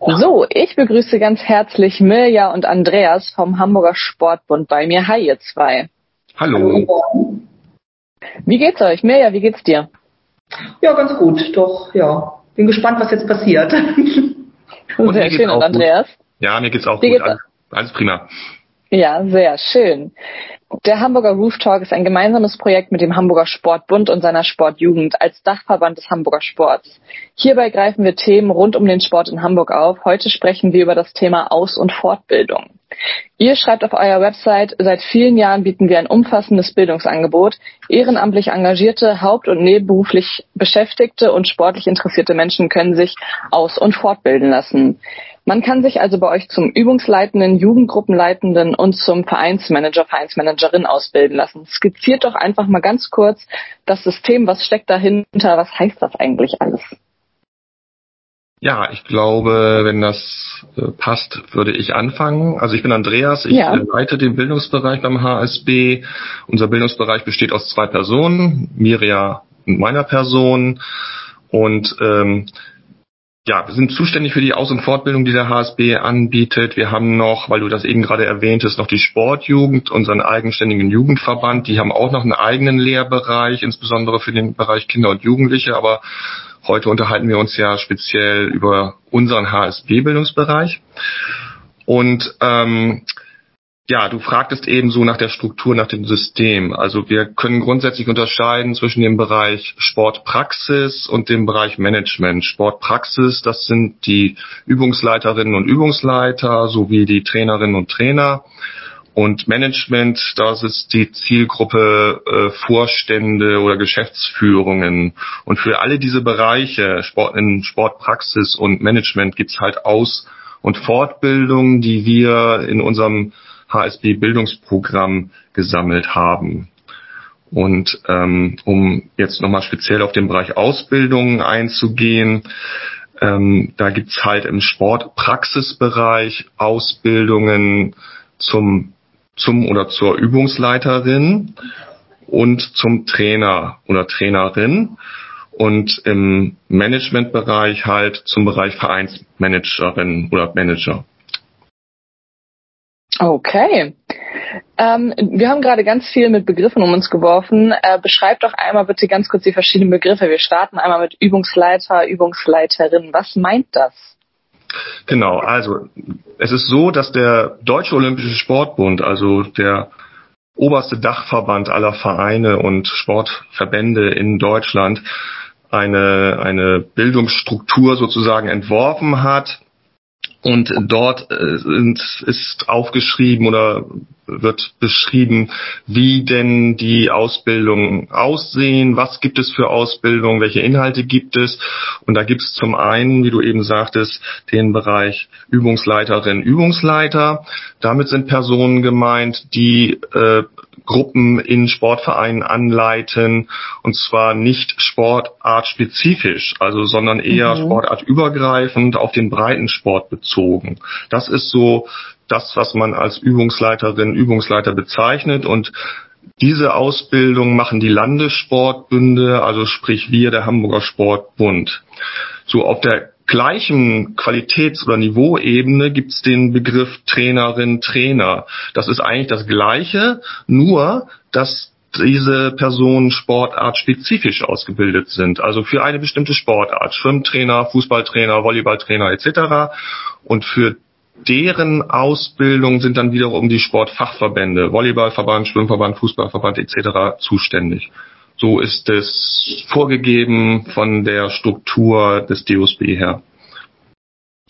So, ich begrüße ganz herzlich Mirja und Andreas vom Hamburger Sportbund bei mir. Hi, ihr zwei. Hallo. Wie geht's euch? Mirja, wie geht's dir? Ja, ganz gut, doch, ja. Bin gespannt, was jetzt passiert. Und sehr schön, und Andreas? Gut. Ja, mir geht's auch gut. Alles prima. Ja, sehr schön. Der Hamburger Roof Talk ist ein gemeinsames Projekt mit dem Hamburger Sportbund und seiner Sportjugend als Dachverband des Hamburger Sports. Hierbei greifen wir Themen rund um den Sport in Hamburg auf. Heute sprechen wir über das Thema Aus- und Fortbildung. Ihr schreibt auf eurer Website, seit vielen Jahren bieten wir ein umfassendes Bildungsangebot. Ehrenamtlich engagierte, haupt- und nebenberuflich beschäftigte und sportlich interessierte Menschen können sich aus- und fortbilden lassen. Man kann sich also bei euch zum Übungsleitenden, Jugendgruppenleitenden und zum Vereinsmanager, Vereinsmanagerin ausbilden lassen. Skizziert doch einfach mal ganz kurz das System, was steckt dahinter, was heißt das eigentlich alles? Ja, ich glaube, wenn das passt, würde ich anfangen. Also ich bin Andreas, ich leite den Bildungsbereich beim HSB. Unser Bildungsbereich besteht aus 2 Personen, Mirja und meiner Person, und ja, wir sind zuständig für die Aus- und Fortbildung, die der HSB anbietet. Wir haben noch, weil du das eben gerade erwähntest, noch die Sportjugend, unseren eigenständigen Jugendverband. Die haben auch noch einen eigenen Lehrbereich, insbesondere für den Bereich Kinder und Jugendliche. Aber heute unterhalten wir uns ja speziell über unseren HSB-Bildungsbereich. Und ja, du fragtest eben so nach der Struktur, nach dem System. Also wir können grundsätzlich unterscheiden zwischen dem Bereich Sportpraxis und dem Bereich Management. Sportpraxis, das sind die Übungsleiterinnen und Übungsleiter sowie die Trainerinnen und Trainer. Und Management, das ist die Zielgruppe Vorstände oder Geschäftsführungen. Und für alle diese Bereiche, Sportpraxis und Management, gibt's halt Aus- und Fortbildungen, die wir in unserem HSB-Bildungsprogramm gesammelt haben. Und um jetzt nochmal speziell auf den Bereich Ausbildung einzugehen, da gibt's halt im Sportpraxisbereich Ausbildungen zum oder zur Übungsleiterin und zum Trainer oder Trainerin. Und im Managementbereich halt zum Bereich Vereinsmanagerin oder Manager. Okay. Wir haben gerade ganz viel mit Begriffen um uns geworfen. Beschreibt doch einmal bitte ganz kurz die verschiedenen Begriffe. Wir starten einmal mit Übungsleiter, Übungsleiterin. Was meint das? Genau, also es ist so, dass der Deutsche Olympische Sportbund, also der oberste Dachverband aller Vereine und Sportverbände in Deutschland, eine Bildungsstruktur sozusagen entworfen hat. Und dort ist aufgeschrieben oder wird beschrieben, wie denn die Ausbildungen aussehen, was gibt es für Ausbildungen, welche Inhalte gibt es. Und da gibt es zum einen, wie du eben sagtest, den Bereich Übungsleiterin, Übungsleiter. Damit sind Personen gemeint, die Gruppen in Sportvereinen anleiten, und zwar nicht sportartspezifisch, also sondern eher sportartübergreifend, auf den Breitensport bezogen. Das ist so das, was man als Übungsleiterin, Übungsleiter bezeichnet, und diese Ausbildung machen die Landessportbünde, also sprich wir, der Hamburger Sportbund. So auf der gleichen Qualitäts- oder Niveauebene gibt's den Begriff Trainerin, Trainer. Das ist eigentlich das Gleiche, nur dass diese Personen sportartspezifisch ausgebildet sind. Also für eine bestimmte Sportart, Schwimmtrainer, Fußballtrainer, Volleyballtrainer etc. Und für deren Ausbildung sind dann wiederum die Sportfachverbände, Volleyballverband, Schwimmverband, Fußballverband etc. zuständig. So ist es vorgegeben von der Struktur des DOSB her.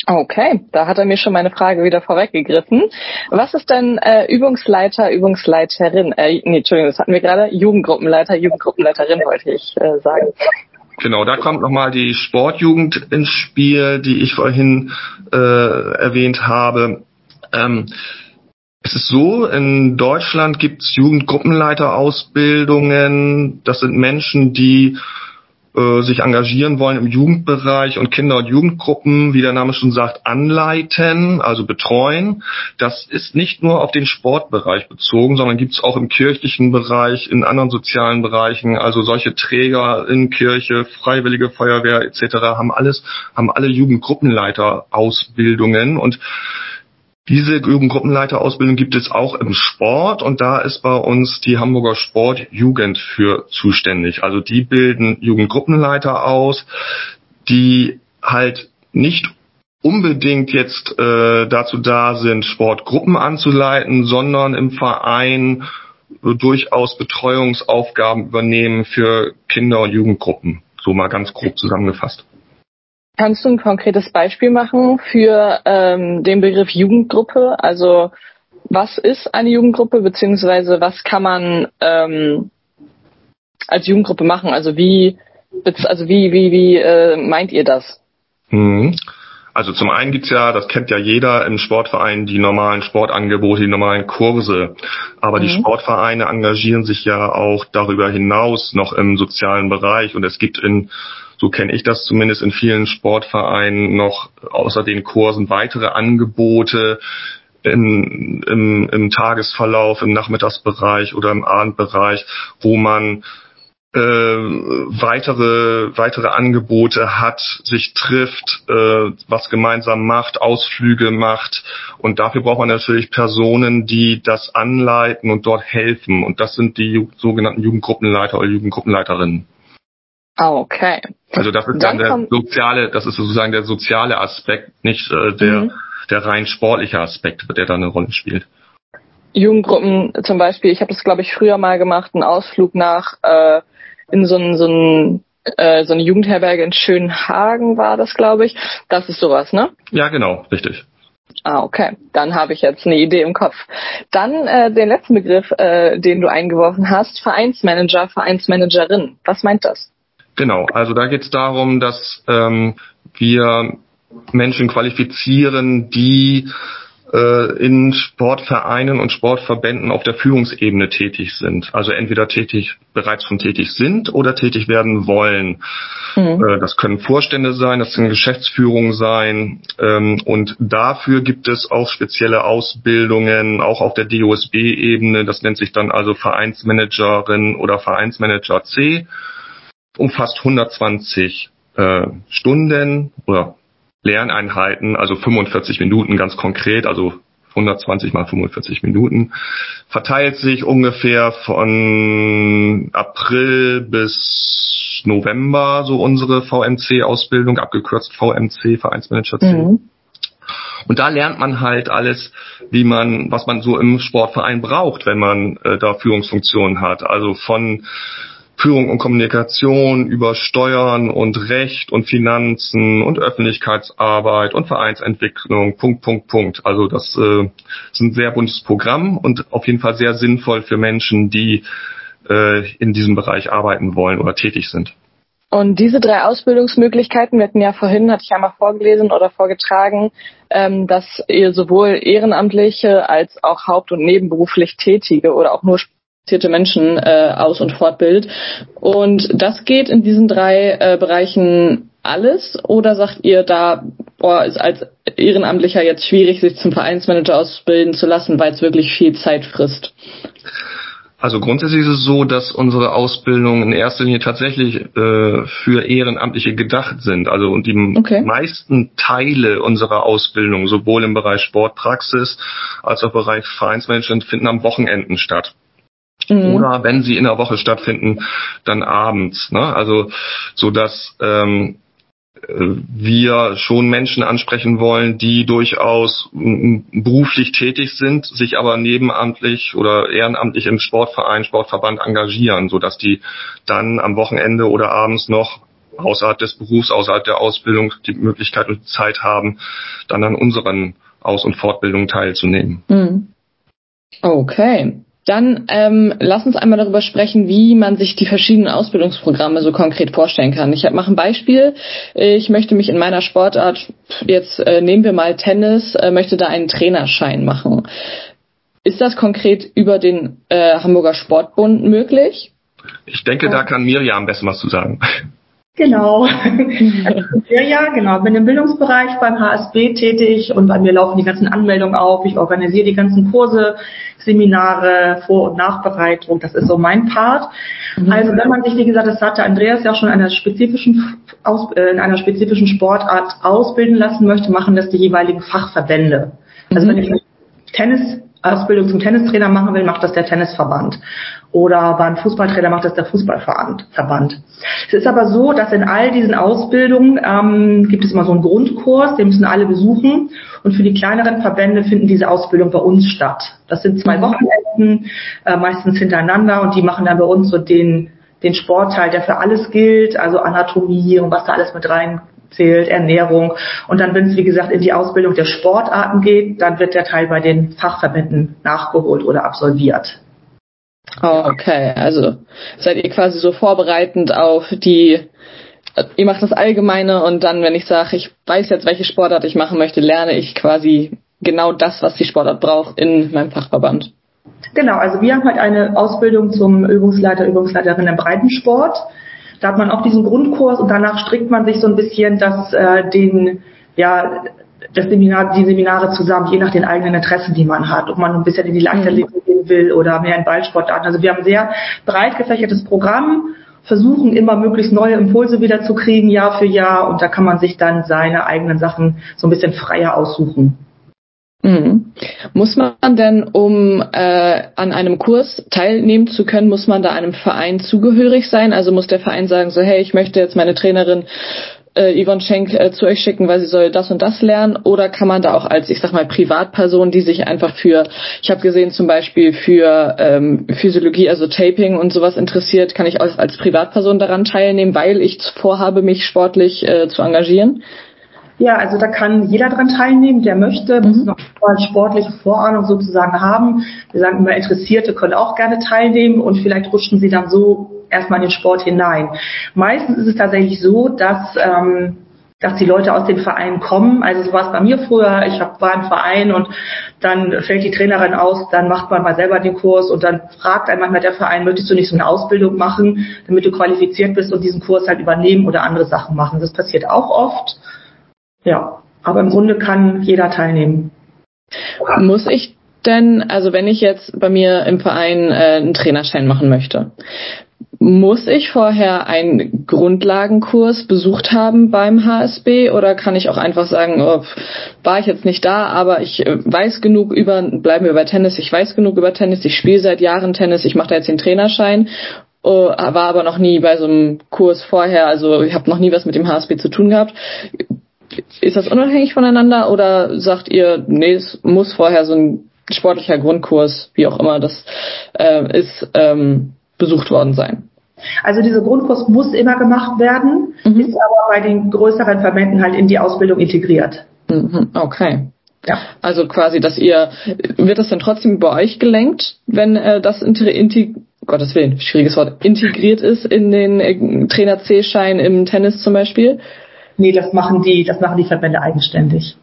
Okay, da hat er mir schon meine Frage wieder vorweggegriffen. Was ist denn Übungsleiter, Übungsleiterin? Entschuldigung, das hatten wir gerade. Jugendgruppenleiter, Jugendgruppenleiterin wollte ich sagen. Genau, da kommt nochmal die Sportjugend ins Spiel, die ich vorhin erwähnt habe. Es ist so, in Deutschland gibt es Jugendgruppenleiterausbildungen. Das sind Menschen, die sich engagieren wollen im Jugendbereich und Kinder- und Jugendgruppen, wie der Name schon sagt, anleiten, also betreuen. Das ist nicht nur auf den Sportbereich bezogen, sondern gibt es auch im kirchlichen Bereich, in anderen sozialen Bereichen, also solche Träger in Kirche, Freiwillige Feuerwehr etc. haben alle Jugendgruppenleiterausbildungen, und diese Jugendgruppenleiterausbildung gibt es auch im Sport, und da ist bei uns die Hamburger Sportjugend für zuständig. Also die bilden Jugendgruppenleiter aus, die halt nicht unbedingt jetzt dazu da sind, Sportgruppen anzuleiten, sondern im Verein durchaus Betreuungsaufgaben übernehmen für Kinder- und Jugendgruppen. So mal ganz grob zusammengefasst. Kannst du ein konkretes Beispiel machen für den Begriff Jugendgruppe? Also was ist eine Jugendgruppe, beziehungsweise was kann man als Jugendgruppe machen? Also wie meint ihr das? Also zum einen gibt's ja, das kennt ja jeder im Sportverein, die normalen Sportangebote, die normalen Kurse. Aber die Sportvereine engagieren sich ja auch darüber hinaus noch im sozialen Bereich, und es gibt so kenne ich das zumindest, in vielen Sportvereinen noch außer den Kursen weitere Angebote im Tagesverlauf, im Nachmittagsbereich oder im Abendbereich, wo man weitere Angebote hat, sich trifft, was gemeinsam macht, Ausflüge macht. Und dafür braucht man natürlich Personen, die das anleiten und dort helfen. Und das sind die sogenannten Jugendgruppenleiter oder Jugendgruppenleiterinnen. Okay. Also das ist dann der soziale Aspekt, nicht der rein sportliche Aspekt, der da eine Rolle spielt. Jugendgruppen zum Beispiel, ich habe das glaube ich früher mal gemacht, einen Ausflug in so eine Jugendherberge in Schönenhagen war das, glaube ich. Das ist sowas, ne? Ja, genau, richtig. Okay, dann habe ich jetzt eine Idee im Kopf. Dann den letzten Begriff, den du eingeworfen hast, Vereinsmanager, Vereinsmanagerin. Was meint das? Genau, also da geht es darum, dass wir Menschen qualifizieren, die in Sportvereinen und Sportverbänden auf der Führungsebene tätig sind. Also entweder bereits tätig sind oder tätig werden wollen. Das können Vorstände sein, das können Geschäftsführungen sein. Und dafür gibt es auch spezielle Ausbildungen, auch auf der DOSB-Ebene. Das nennt sich dann also Vereinsmanagerin oder Vereinsmanager C. Umfasst 120 Stunden oder Lerneinheiten, also 45 Minuten ganz konkret, also 120 mal 45 Minuten, verteilt sich ungefähr von April bis November, so unsere VMC-Ausbildung, abgekürzt VMC, Vereinsmanager C. Und da lernt man halt alles, was man so im Sportverein braucht, wenn man da Führungsfunktionen hat, also von Führung und Kommunikation über Steuern und Recht und Finanzen und Öffentlichkeitsarbeit und Vereinsentwicklung, .. Also das ist ein sehr buntes Programm und auf jeden Fall sehr sinnvoll für Menschen, die in diesem Bereich arbeiten wollen oder tätig sind. Und diese drei Ausbildungsmöglichkeiten, wir hatten ja vorhin, hatte ich ja mal vorgelesen oder vorgetragen, dass ihr sowohl Ehrenamtliche als auch haupt- und nebenberuflich Tätige oder auch nur Menschen aus- und fortbildet. Und das geht in diesen drei Bereichen alles? Oder sagt ihr da, ist als Ehrenamtlicher jetzt schwierig, sich zum Vereinsmanager ausbilden zu lassen, weil es wirklich viel Zeit frisst? Also grundsätzlich ist es so, dass unsere Ausbildungen in erster Linie tatsächlich für Ehrenamtliche gedacht sind. Also und die meisten Teile unserer Ausbildung, sowohl im Bereich Sportpraxis als auch im Bereich Vereinsmanagement, finden am Wochenenden statt. Oder wenn sie in der Woche stattfinden, dann abends, ne? Also so dass wir schon Menschen ansprechen wollen, die durchaus beruflich tätig sind, sich aber nebenamtlich oder ehrenamtlich im Sportverein, Sportverband engagieren, so dass die dann am Wochenende oder abends noch außerhalb des Berufs, außerhalb der Ausbildung die Möglichkeit und Zeit haben, dann an unseren Aus- und Fortbildungen teilzunehmen. Okay. Dann lass uns einmal darüber sprechen, wie man sich die verschiedenen Ausbildungsprogramme so konkret vorstellen kann. Ich mache ein Beispiel. Ich möchte mich in meiner Sportart, jetzt nehmen wir mal Tennis, möchte da einen Trainerschein machen. Ist das konkret über den Hamburger Sportbund möglich? Ich denke, da kann Mirja am besten was zu sagen. Genau. Ja, genau. Bin im Bildungsbereich beim HSB tätig und bei mir laufen die ganzen Anmeldungen auf. Ich organisiere die ganzen Kurse, Seminare, Vor- und Nachbereitung. Das ist so mein Part. Also wenn man sich, wie gesagt, das hatte Andreas ja schon in einer spezifischen Sportart ausbilden lassen möchte, machen das die jeweiligen Fachverbände. Also wenn ich Ausbildung zum Tennistrainer machen will, macht das der Tennisverband. Oder beim Fußballtrainer macht das der Fußballverband. Es ist aber so, dass in all diesen Ausbildungen gibt es immer so einen Grundkurs, den müssen alle besuchen. Und für die kleineren Verbände finden diese Ausbildung bei uns statt. Das sind 2 Wochenenden, meistens hintereinander. Und die machen dann bei uns so den Sportteil, der für alles gilt. Also Anatomie und was da alles mit rein zählt, Ernährung. Und dann, wenn es, wie gesagt, in die Ausbildung der Sportarten geht, dann wird der Teil bei den Fachverbänden nachgeholt oder absolviert. Okay, also seid ihr quasi so vorbereitend auf ihr macht das Allgemeine und dann, wenn ich sage, ich weiß jetzt, welche Sportart ich machen möchte, lerne ich quasi genau das, was die Sportart braucht in meinem Fachverband. Genau, also wir haben halt eine Ausbildung zum Übungsleiter, Übungsleiterin im Breitensport. Da hat man auch diesen Grundkurs und danach strickt man sich so ein bisschen die Seminare zusammen, je nach den eigenen Interessen, die man hat. Ob man ein bisschen in die Leichtathletik gehen will oder mehr in Ballsportarten. Also wir haben ein sehr breit gefächertes Programm, versuchen immer möglichst neue Impulse wieder zu kriegen, Jahr für Jahr. Und da kann man sich dann seine eigenen Sachen so ein bisschen freier aussuchen. Mhm. Muss man denn, um an einem Kurs teilnehmen zu können, muss man da einem Verein zugehörig sein? Also muss der Verein sagen, so hey, ich möchte jetzt meine Trainerin Yvonne Schenk zu euch schicken, weil sie soll das und das lernen? Oder kann man da auch als, ich sag mal, Privatperson, die sich einfach ich habe gesehen zum Beispiel für Physiologie, also Taping und sowas interessiert, kann ich auch als Privatperson daran teilnehmen, weil ich vorhabe, mich sportlich zu engagieren? Ja, also da kann jeder dran teilnehmen, der möchte, muss noch eine sportliche Vorahnung sozusagen haben. Wir sagen immer, Interessierte können auch gerne teilnehmen und vielleicht rutschen sie dann so erstmal in den Sport hinein. Meistens ist es tatsächlich so, dass die Leute aus den Vereinen kommen. Also so war es bei mir früher. Ich war im Verein und dann fällt die Trainerin aus, dann macht man mal selber den Kurs und dann fragt einen manchmal der Verein, möchtest du nicht so eine Ausbildung machen, damit du qualifiziert bist und diesen Kurs halt übernehmen oder andere Sachen machen. Das passiert auch oft. Ja, aber im Grunde kann jeder teilnehmen. Muss ich denn, also wenn ich jetzt bei mir im Verein einen Trainerschein machen möchte, muss ich vorher einen Grundlagenkurs besucht haben beim HSB oder kann ich auch einfach sagen, war ich jetzt nicht da, aber ich weiß genug über Tennis, ich spiele seit Jahren Tennis, ich mache da jetzt den Trainerschein. War aber noch nie bei so einem Kurs vorher, also ich habe noch nie was mit dem HSB zu tun gehabt. Ist das unabhängig voneinander oder sagt ihr, nee, es muss vorher so ein sportlicher Grundkurs, wie auch immer das ist, besucht worden sein? Also dieser Grundkurs muss immer gemacht werden, ist aber bei den größeren Verbänden halt in die Ausbildung integriert. Okay. Ja. Also quasi, wird das dann trotzdem bei euch gelenkt, wenn das Gottes Willen, schwieriges Wort, integriert ist in den Trainer C-Schein im Tennis zum Beispiel? Nee, das machen die Verbände eigenständig.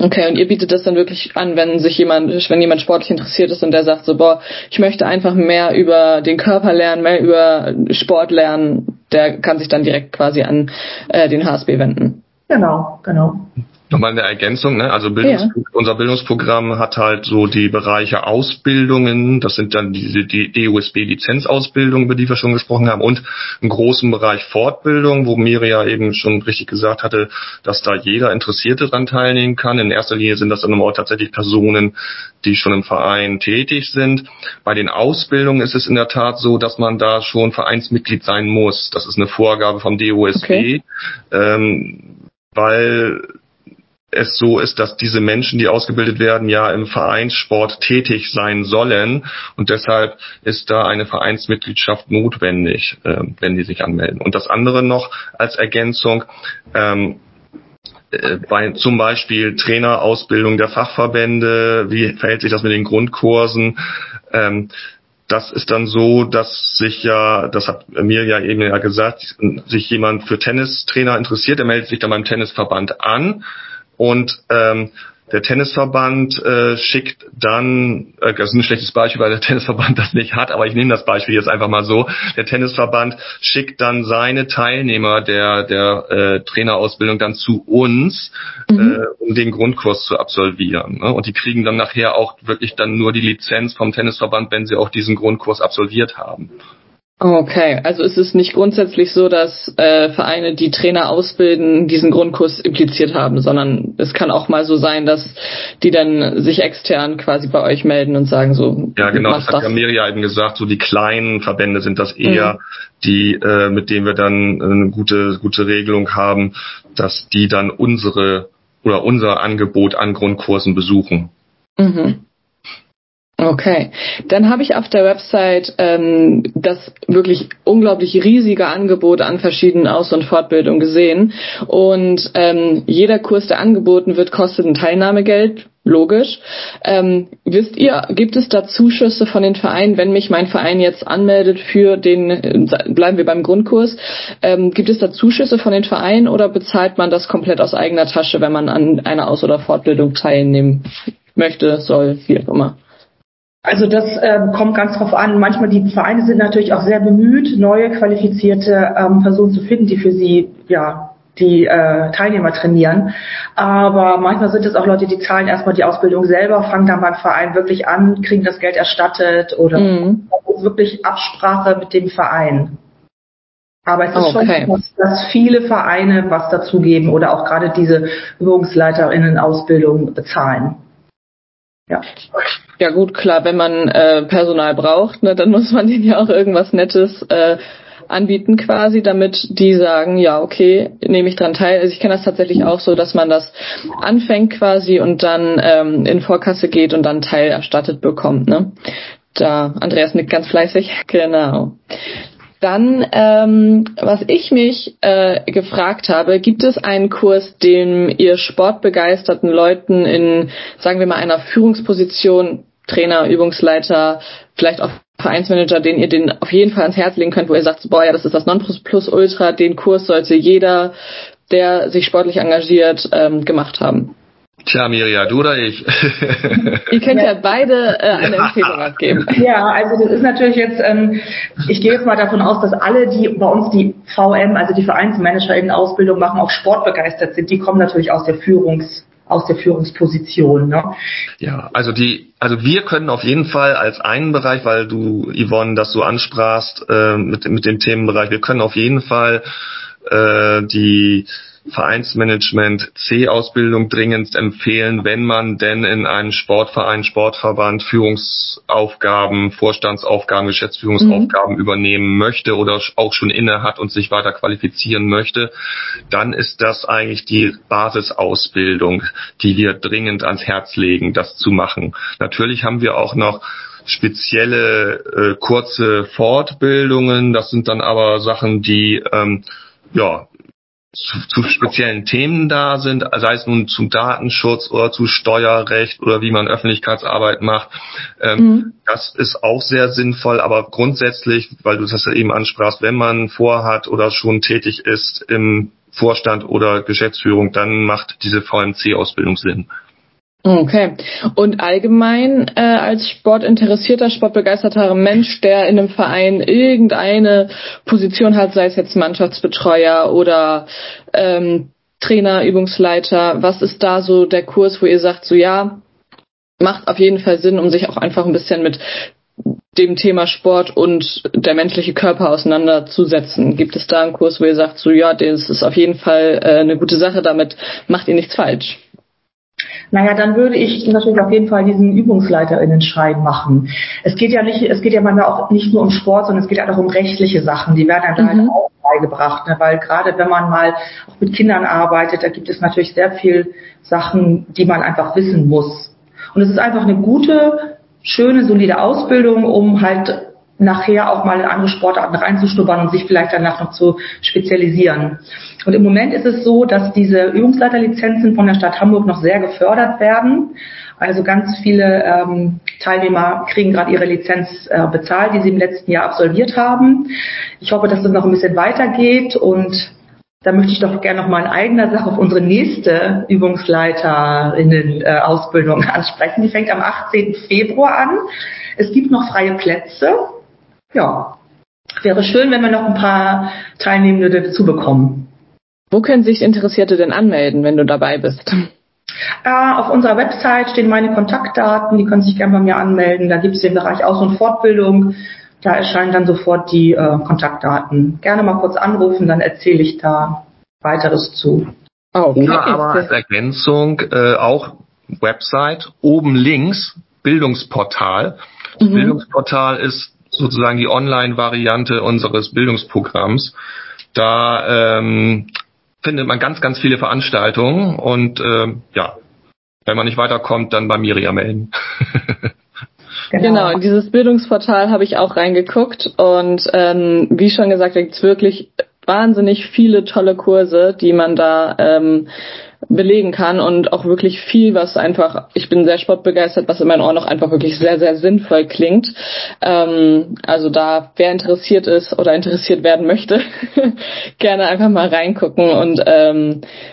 Okay, und ihr bietet das dann wirklich an, wenn jemand sportlich interessiert ist und der sagt so, ich möchte einfach mehr über den Körper lernen, mehr über Sport lernen, der kann sich dann direkt quasi an den HSB wenden. Genau. Nochmal eine Ergänzung, ne? Also Unser Bildungsprogramm hat halt so die Bereiche Ausbildungen, das sind dann die DUSB-Lizenzausbildung, über die wir schon gesprochen haben, und einen großen Bereich Fortbildung, wo Mirja eben schon richtig gesagt hatte, dass da jeder Interessierte dran teilnehmen kann. In erster Linie sind das dann auch tatsächlich Personen, die schon im Verein tätig sind. Bei den Ausbildungen ist es in der Tat so, dass man da schon Vereinsmitglied sein muss. Das ist eine Vorgabe vom DUSB, weil es so ist, dass diese Menschen, die ausgebildet werden, ja im Vereinssport tätig sein sollen und deshalb ist da eine Vereinsmitgliedschaft notwendig, wenn die sich anmelden. Und das andere noch als Ergänzung, bei zum Beispiel Trainerausbildung der Fachverbände, wie verhält sich das mit den Grundkursen? Das ist dann so, dass sich das hat Mirja eben ja gesagt, sich jemand für Tennistrainer interessiert, der meldet sich dann beim Tennisverband an. Und Der Tennisverband schickt dann, das ist ein schlechtes Beispiel, weil der Tennisverband das nicht hat, aber ich nehme das Beispiel jetzt einfach mal so, der Tennisverband schickt dann seine Teilnehmer der Trainerausbildung dann zu uns, um den Grundkurs zu absolvieren. Ne? Und die kriegen dann nachher auch wirklich dann nur die Lizenz vom Tennisverband, wenn sie auch diesen Grundkurs absolviert haben. Okay, also ist es nicht grundsätzlich so, dass Vereine, die Trainer ausbilden, diesen Grundkurs impliziert haben, sondern es kann auch mal so sein, dass die dann sich extern quasi bei euch melden und sagen so... Ja genau, das hat ja Mirja eben gesagt, so die kleinen Verbände sind das eher, die mit denen wir dann eine gute Regelung haben, dass die dann unser Angebot an Grundkursen besuchen. Mhm. Okay, dann habe ich auf der Website das wirklich unglaublich riesige Angebot an verschiedenen Aus- und Fortbildungen gesehen und jeder Kurs, der angeboten wird, kostet ein Teilnahmegeld, logisch. Wisst ihr, gibt es da Zuschüsse von den Vereinen, wenn mich mein Verein jetzt anmeldet für den, bleiben wir beim Grundkurs, gibt es da Zuschüsse von den Vereinen oder bezahlt man das komplett aus eigener Tasche, wenn man an einer Aus- oder Fortbildung teilnehmen möchte, soll, wie auch immer? Also das kommt ganz drauf an. Manchmal die Vereine sind natürlich auch sehr bemüht, neue qualifizierte Personen zu finden, die für sie die Teilnehmer trainieren. Aber manchmal sind es auch Leute, die zahlen erstmal die Ausbildung selber, fangen dann beim Verein wirklich an, kriegen das Geld erstattet oder wirklich Absprache mit dem Verein. Aber es ist schon, dass viele Vereine was dazugeben oder auch gerade diese ÜbungsleiterInnen-Ausbildung bezahlen. Ja gut, klar, wenn man Personal braucht, ne, dann muss man denen ja auch irgendwas Nettes anbieten quasi, damit die sagen, ja okay, nehme ich dran teil. Also ich kenne das tatsächlich auch so, dass man das anfängt quasi und dann in Vorkasse geht und dann Teil erstattet bekommt. Ne? Da Andreas nickt ganz fleißig. Genau. Dann, was ich mich gefragt habe, gibt es einen Kurs, dem ihr sportbegeisterten Leuten in, sagen wir mal, einer Führungsposition, Trainer, Übungsleiter, vielleicht auch Vereinsmanager, den ihr den auf jeden Fall ans Herz legen könnt, wo ihr sagt, boah, ja, das ist das Nonplusultra, den Kurs sollte jeder, der sich sportlich engagiert, gemacht haben? Tja, Mirja, du oder ich? Ihr könnt ja beide eine Empfehlung abgeben. Ja, also das ist natürlich jetzt, ich gehe jetzt mal davon aus, dass alle, die bei uns die VM, also die VereinsmanagerInnen-Ausbildung machen, auch sportbegeistert sind. Die kommen natürlich aus der Führungsposition. Ne? Ja, also wir können auf jeden Fall als einen Bereich, weil du, Yvonne, das so ansprachst mit dem Themenbereich, wir können auf jeden Fall die Vereinsmanagement C-Ausbildung dringendst empfehlen, wenn man denn in einem Sportverein, Sportverband Führungsaufgaben, Vorstandsaufgaben, Geschäftsführungsaufgaben übernehmen möchte oder auch schon inne hat und sich weiter qualifizieren möchte, dann ist das eigentlich die Basisausbildung, die wir dringend ans Herz legen, das zu machen. Natürlich haben wir auch noch spezielle kurze Fortbildungen, das sind dann aber Sachen, die zu speziellen Themen da sind, sei es nun zum Datenschutz oder zu Steuerrecht oder wie man Öffentlichkeitsarbeit macht. Das ist auch sehr sinnvoll, aber grundsätzlich, weil du das ja eben ansprachst, wenn man vorhat oder schon tätig ist im Vorstand oder Geschäftsführung, dann macht diese VMC-Ausbildung Sinn. Okay. Und allgemein als sportinteressierter, sportbegeisterter Mensch, der in einem Verein irgendeine Position hat, sei es jetzt Mannschaftsbetreuer oder Trainer, Übungsleiter, was ist da so der Kurs, wo ihr sagt, so ja, macht auf jeden Fall Sinn, um sich auch einfach ein bisschen mit dem Thema Sport und der menschliche Körper auseinanderzusetzen? Gibt es da einen Kurs, wo ihr sagt, so ja, das ist auf jeden Fall eine gute Sache, damit macht ihr nichts falsch? Naja, dann würde ich natürlich auf jeden Fall diesen ÜbungsleiterInnen-Schein machen. Es geht ja manchmal auch nicht nur um Sport, sondern es geht auch um rechtliche Sachen. Die werden dann halt auch beigebracht, ne? Weil gerade wenn man mal auch mit Kindern arbeitet, da gibt es natürlich sehr viel Sachen, die man einfach wissen muss. Und es ist einfach eine gute, schöne, solide Ausbildung, um halt nachher auch mal in andere Sportarten reinzuschnuppern und sich vielleicht danach noch zu spezialisieren. Und im Moment ist es so, dass diese Übungsleiterlizenzen von der Stadt Hamburg noch sehr gefördert werden. Also ganz viele Teilnehmer kriegen gerade ihre Lizenz bezahlt, die sie im letzten Jahr absolviert haben. Ich hoffe, dass das noch ein bisschen weitergeht und Da möchte ich doch gerne nochmal in eigener Sache auf unsere nächste ÜbungsleiterInnen-Ausbildung ansprechen. Die fängt am 18. Februar an. Es gibt noch freie Plätze. Ja, wäre schön, wenn wir noch ein paar Teilnehmende dazu bekommen. Wo können sich Interessierte denn anmelden, wenn du dabei bist? Auf unserer Website stehen meine Kontaktdaten. Die können sich gerne bei mir anmelden. Da gibt es den Bereich Aus- und Fortbildung. Da erscheinen dann sofort die Kontaktdaten. Gerne mal kurz anrufen, dann erzähle ich da weiteres zu. Okay. Oder aber als Ergänzung auch Website, oben links Bildungsportal. Das Bildungsportal ist sozusagen die Online-Variante unseres Bildungsprogramms. Da findet man ganz, ganz viele Veranstaltungen und ja, wenn man nicht weiterkommt, dann bei Miriam melden. Genau, in dieses Bildungsportal habe ich auch reingeguckt und wie schon gesagt, da gibt es wirklich wahnsinnig viele tolle Kurse, die man da belegen kann und auch wirklich viel, was einfach, ich bin sehr sportbegeistert, was in meinen Ohren auch einfach wirklich sehr, sehr sinnvoll klingt. Also da, wer interessiert ist oder interessiert werden möchte, gerne einfach mal reingucken und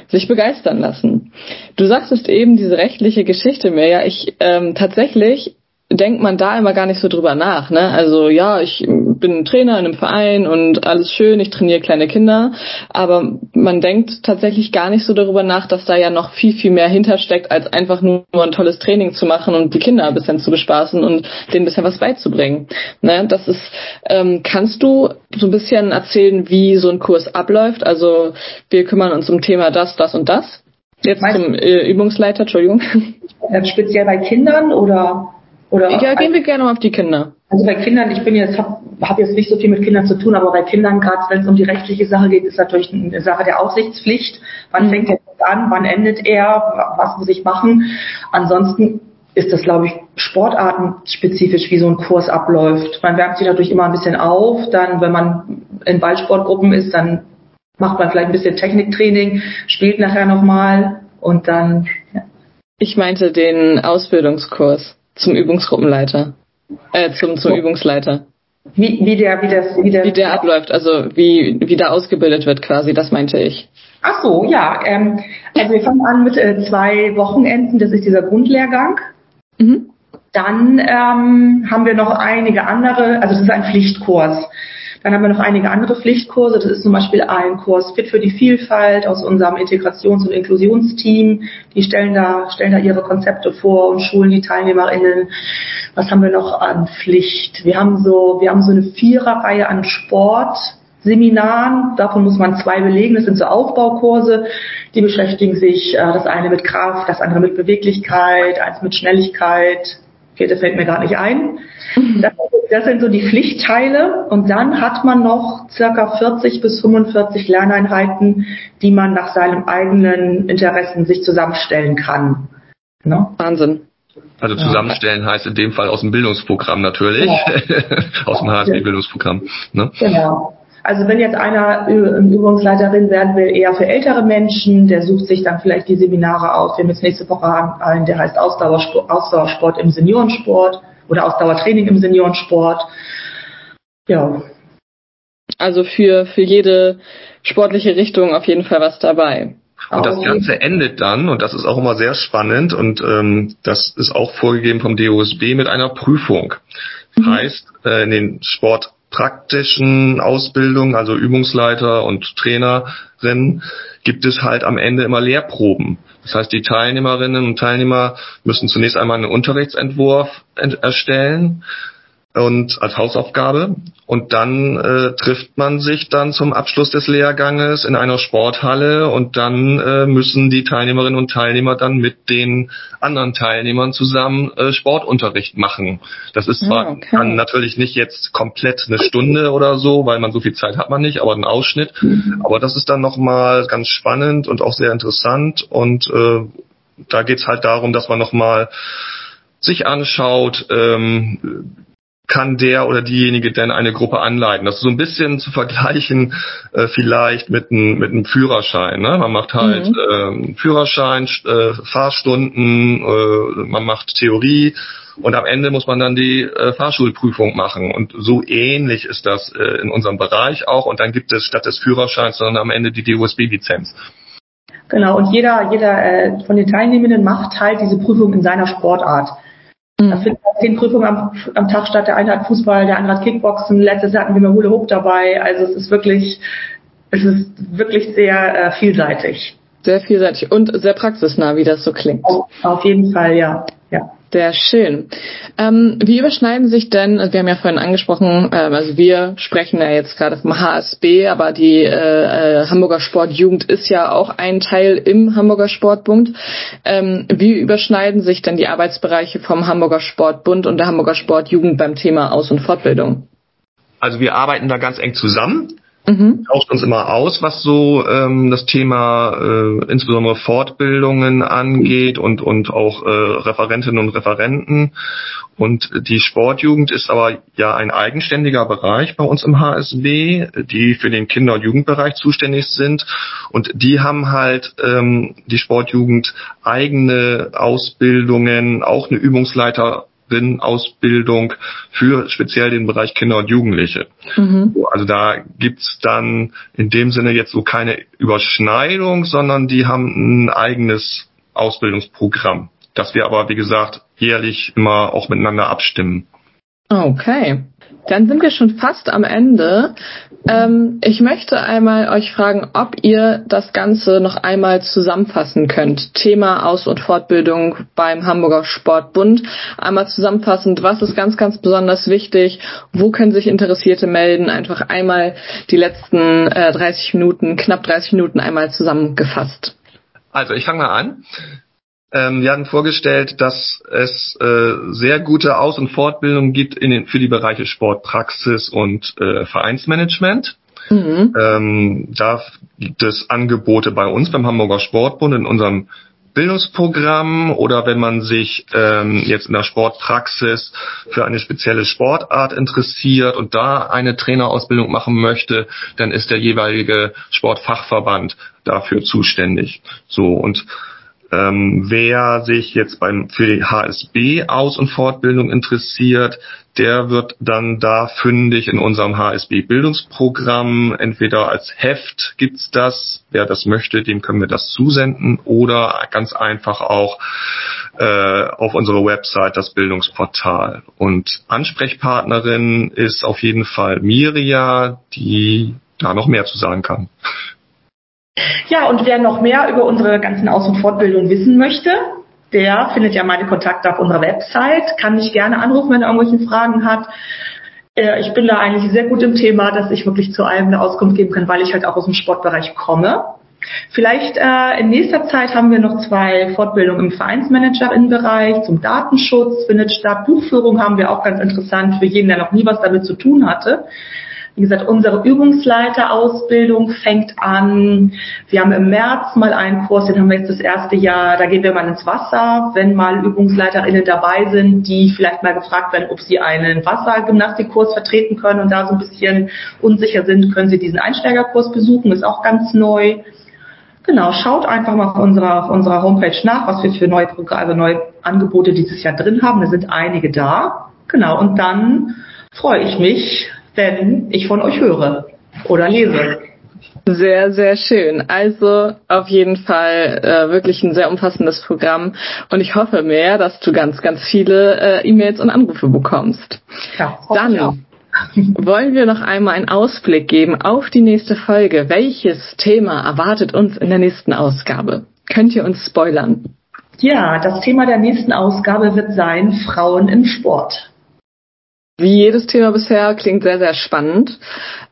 sich begeistern lassen. Du sagtest eben diese rechtliche Geschichte, Mirja, tatsächlich denkt man da immer gar nicht so drüber nach, ne? Also ja, ich bin Trainer in einem Verein und alles schön, ich trainiere kleine Kinder, aber man denkt tatsächlich gar nicht so darüber nach, dass da ja noch viel, viel mehr hintersteckt, als einfach nur ein tolles Training zu machen und die Kinder ein bisschen zu bespaßen und denen ein bisschen was beizubringen. Ne? Das ist, kannst du so ein bisschen erzählen, wie so ein Kurs abläuft? Also wir kümmern uns um Thema das, das und das. Jetzt zum Übungsleiter, Entschuldigung. Speziell bei Kindern oder... ja, gehen wir gerne mal auf die Kinder. Also bei Kindern, ich bin jetzt, hab jetzt nicht so viel mit Kindern zu tun, aber bei Kindern, gerade wenn es um die rechtliche Sache geht, ist natürlich eine Sache der Aufsichtspflicht. Wann fängt der an, wann endet er, was muss ich machen? Ansonsten ist das, glaube ich, sportartenspezifisch, wie so ein Kurs abläuft. Man wärmt sich dadurch immer ein bisschen auf, dann, wenn man in Ballsportgruppen ist, dann macht man vielleicht ein bisschen Techniktraining, spielt nachher nochmal und dann, ja. Ich meinte den Ausbildungskurs. Zum Übungsgruppenleiter, zum Übungsleiter. Wie der abläuft, also wie da ausgebildet wird quasi, das meinte ich. Ach so, ja. Also wir fangen an mit 2 Wochenenden, das ist dieser Grundlehrgang. Mhm. Dann haben wir noch einige andere, also das ist ein Pflichtkurs. Dann haben wir noch einige andere Pflichtkurse. Das ist zum Beispiel ein Kurs Fit für die Vielfalt aus unserem Integrations- und Inklusionsteam. Die stellen da ihre Konzepte vor und schulen die TeilnehmerInnen. Was haben wir noch an Pflicht? Wir haben so eine 4er-Reihe an Sportseminaren. Davon muss man 2 belegen. Das sind so Aufbaukurse. Die beschäftigen sich, das eine mit Kraft, das andere mit Beweglichkeit, eins mit Schnelligkeit. Okay, das fällt mir gerade nicht ein. Das sind so die Pflichtteile. Und dann hat man noch ca. 40 bis 45 Lerneinheiten, die man nach seinem eigenen Interessen sich zusammenstellen kann. Ne? Wahnsinn. Also zusammenstellen heißt in dem Fall aus dem Bildungsprogramm natürlich. Ja. Aus dem HSB-Bildungsprogramm. Ne? Genau. Also wenn jetzt einer Übungsleiterin werden will, eher für ältere Menschen, der sucht sich dann vielleicht die Seminare aus. Wir haben jetzt nächste Woche einen, der heißt Ausdauersport im Seniorensport oder Ausdauertraining im Seniorensport. Ja. Also für jede sportliche Richtung auf jeden Fall was dabei. Und das Ganze endet dann, und das ist auch immer sehr spannend, und das ist auch vorgegeben vom DOSB mit einer Prüfung. Das heißt, in den sportpraktischen Ausbildung, also Übungsleiter und Trainerinnen, gibt es halt am Ende immer Lehrproben. Das heißt, die Teilnehmerinnen und Teilnehmer müssen zunächst einmal einen Unterrichtsentwurf erstellen und als Hausaufgabe, und dann trifft man sich dann zum Abschluss des Lehrganges in einer Sporthalle, und dann müssen die Teilnehmerinnen und Teilnehmer dann mit den anderen Teilnehmern zusammen Sportunterricht machen. Das ist zwar kann natürlich nicht jetzt komplett eine Stunde oder so, weil man so viel Zeit hat man nicht, aber einen Ausschnitt. Aber das ist dann nochmal ganz spannend und auch sehr interessant, und da geht's halt darum, dass man nochmal sich anschaut, kann der oder diejenige denn eine Gruppe anleiten. Das ist so ein bisschen zu vergleichen vielleicht mit einem Führerschein. Ne? Man macht halt Führerschein, Fahrstunden, man macht Theorie und am Ende muss man dann die Fahrschulprüfung machen. Und so ähnlich ist das in unserem Bereich auch. Und dann gibt es statt des Führerscheins dann am Ende die DOSB-Lizenz. Genau, und jeder von den Teilnehmenden macht halt diese Prüfung in seiner Sportart. Da finden 10 Prüfungen am Tag statt. Der eine hat Fußball, der andere hat Kickboxen. Letztes Jahr hatten wir mal Hula Hoop dabei. Also es ist wirklich sehr vielseitig. Sehr vielseitig und sehr praxisnah, wie das so klingt. Auf jeden Fall, ja. Sehr schön. Wie überschneiden sich denn, wir haben ja vorhin angesprochen, also wir sprechen ja jetzt gerade vom HSB, aber die Hamburger Sportjugend ist ja auch ein Teil im Hamburger Sportbund. Wie überschneiden sich denn die Arbeitsbereiche vom Hamburger Sportbund und der Hamburger Sportjugend beim Thema Aus- und Fortbildung? Also wir arbeiten da ganz eng zusammen. Tauscht uns immer aus, was so das Thema insbesondere Fortbildungen angeht und auch Referentinnen und Referenten. Und die Sportjugend ist aber ja ein eigenständiger Bereich bei uns im HSB, die für den Kinder- und Jugendbereich zuständig sind. Und die haben halt die Sportjugend eigene Ausbildungen, auch eine Übungsleiterin-Ausbildung für speziell den Bereich Kinder und Jugendliche. Also da gibt's dann in dem Sinne jetzt so keine Überschneidung, sondern die haben ein eigenes Ausbildungsprogramm, das wir aber, wie gesagt, jährlich immer auch miteinander abstimmen. Okay, dann sind wir schon fast am Ende. Ich möchte einmal euch fragen, ob ihr das Ganze noch einmal zusammenfassen könnt. Thema Aus- und Fortbildung beim Hamburger Sportbund. Einmal zusammenfassend, was ist ganz, ganz besonders wichtig? Wo können sich Interessierte melden? Einfach einmal die letzten 30 Minuten einmal zusammengefasst. Also ich fange mal an. Wir hatten vorgestellt, dass es sehr gute Aus- und Fortbildung gibt für die Bereiche Sportpraxis und Vereinsmanagement. Da gibt es Angebote bei uns beim Hamburger Sportbund in unserem Bildungsprogramm oder wenn man sich jetzt in der Sportpraxis für eine spezielle Sportart interessiert und da eine Trainerausbildung machen möchte, dann ist der jeweilige Sportfachverband dafür zuständig. So, und wer sich jetzt für die HSB Aus- und Fortbildung interessiert, der wird dann da fündig in unserem HSB-Bildungsprogramm. Entweder als Heft gibt's das, wer das möchte, dem können wir das zusenden, oder ganz einfach auch auf unserer Website das Bildungsportal. Und Ansprechpartnerin ist auf jeden Fall Mirja, die da noch mehr zu sagen kann. Ja, und wer noch mehr über unsere ganzen Aus- und Fortbildungen wissen möchte, der findet ja meine Kontakte auf unserer Website, kann mich gerne anrufen, wenn er irgendwelche Fragen hat. Ich bin da eigentlich sehr gut im Thema, dass ich wirklich zu allem eine Auskunft geben kann, weil ich halt auch aus dem Sportbereich komme. Vielleicht in nächster Zeit haben wir noch 2 Fortbildungen im Vereinsmanagerinnenbereich zum Datenschutz, findet statt. Buchführung haben wir auch ganz interessant für jeden, der noch nie was damit zu tun hatte. Wie gesagt, unsere Übungsleiterausbildung fängt an. Wir haben im März mal einen Kurs, den haben wir jetzt das erste Jahr. Da gehen wir mal ins Wasser, wenn mal ÜbungsleiterInnen dabei sind, die vielleicht mal gefragt werden, ob sie einen Wassergymnastikkurs vertreten können und da so ein bisschen unsicher sind, können sie diesen Einsteigerkurs besuchen. Ist auch ganz neu. Genau, schaut einfach mal auf unserer Homepage nach, was wir für neue Programme, also neue Angebote dieses Jahr drin haben. Da sind einige da. Genau, und dann freue ich mich, wenn ich von euch höre oder lese. Sehr, sehr schön. Also auf jeden Fall wirklich ein sehr umfassendes Programm und ich hoffe mehr, dass du ganz, ganz viele E-Mails und Anrufe bekommst. Ja, dann wollen wir noch einmal einen Ausblick geben auf die nächste Folge. Welches Thema erwartet uns in der nächsten Ausgabe? Könnt ihr uns spoilern? Ja, das Thema der nächsten Ausgabe wird sein Frauen im Sport. Wie jedes Thema bisher, klingt sehr, sehr spannend.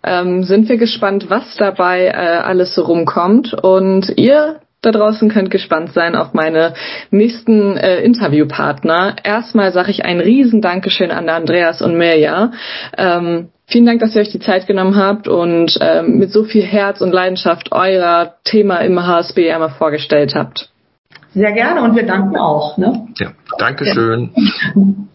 Sind wir gespannt, was dabei alles so rumkommt. Und ihr da draußen könnt gespannt sein auf meine nächsten Interviewpartner. Erstmal sage ich ein riesen Dankeschön an Andreas und Mirja. Vielen Dank, dass ihr euch die Zeit genommen habt und mit so viel Herz und Leidenschaft euer Thema im HSB einmal vorgestellt habt. Sehr gerne und wir danken auch. Ne? Ja, Dankeschön. Ja.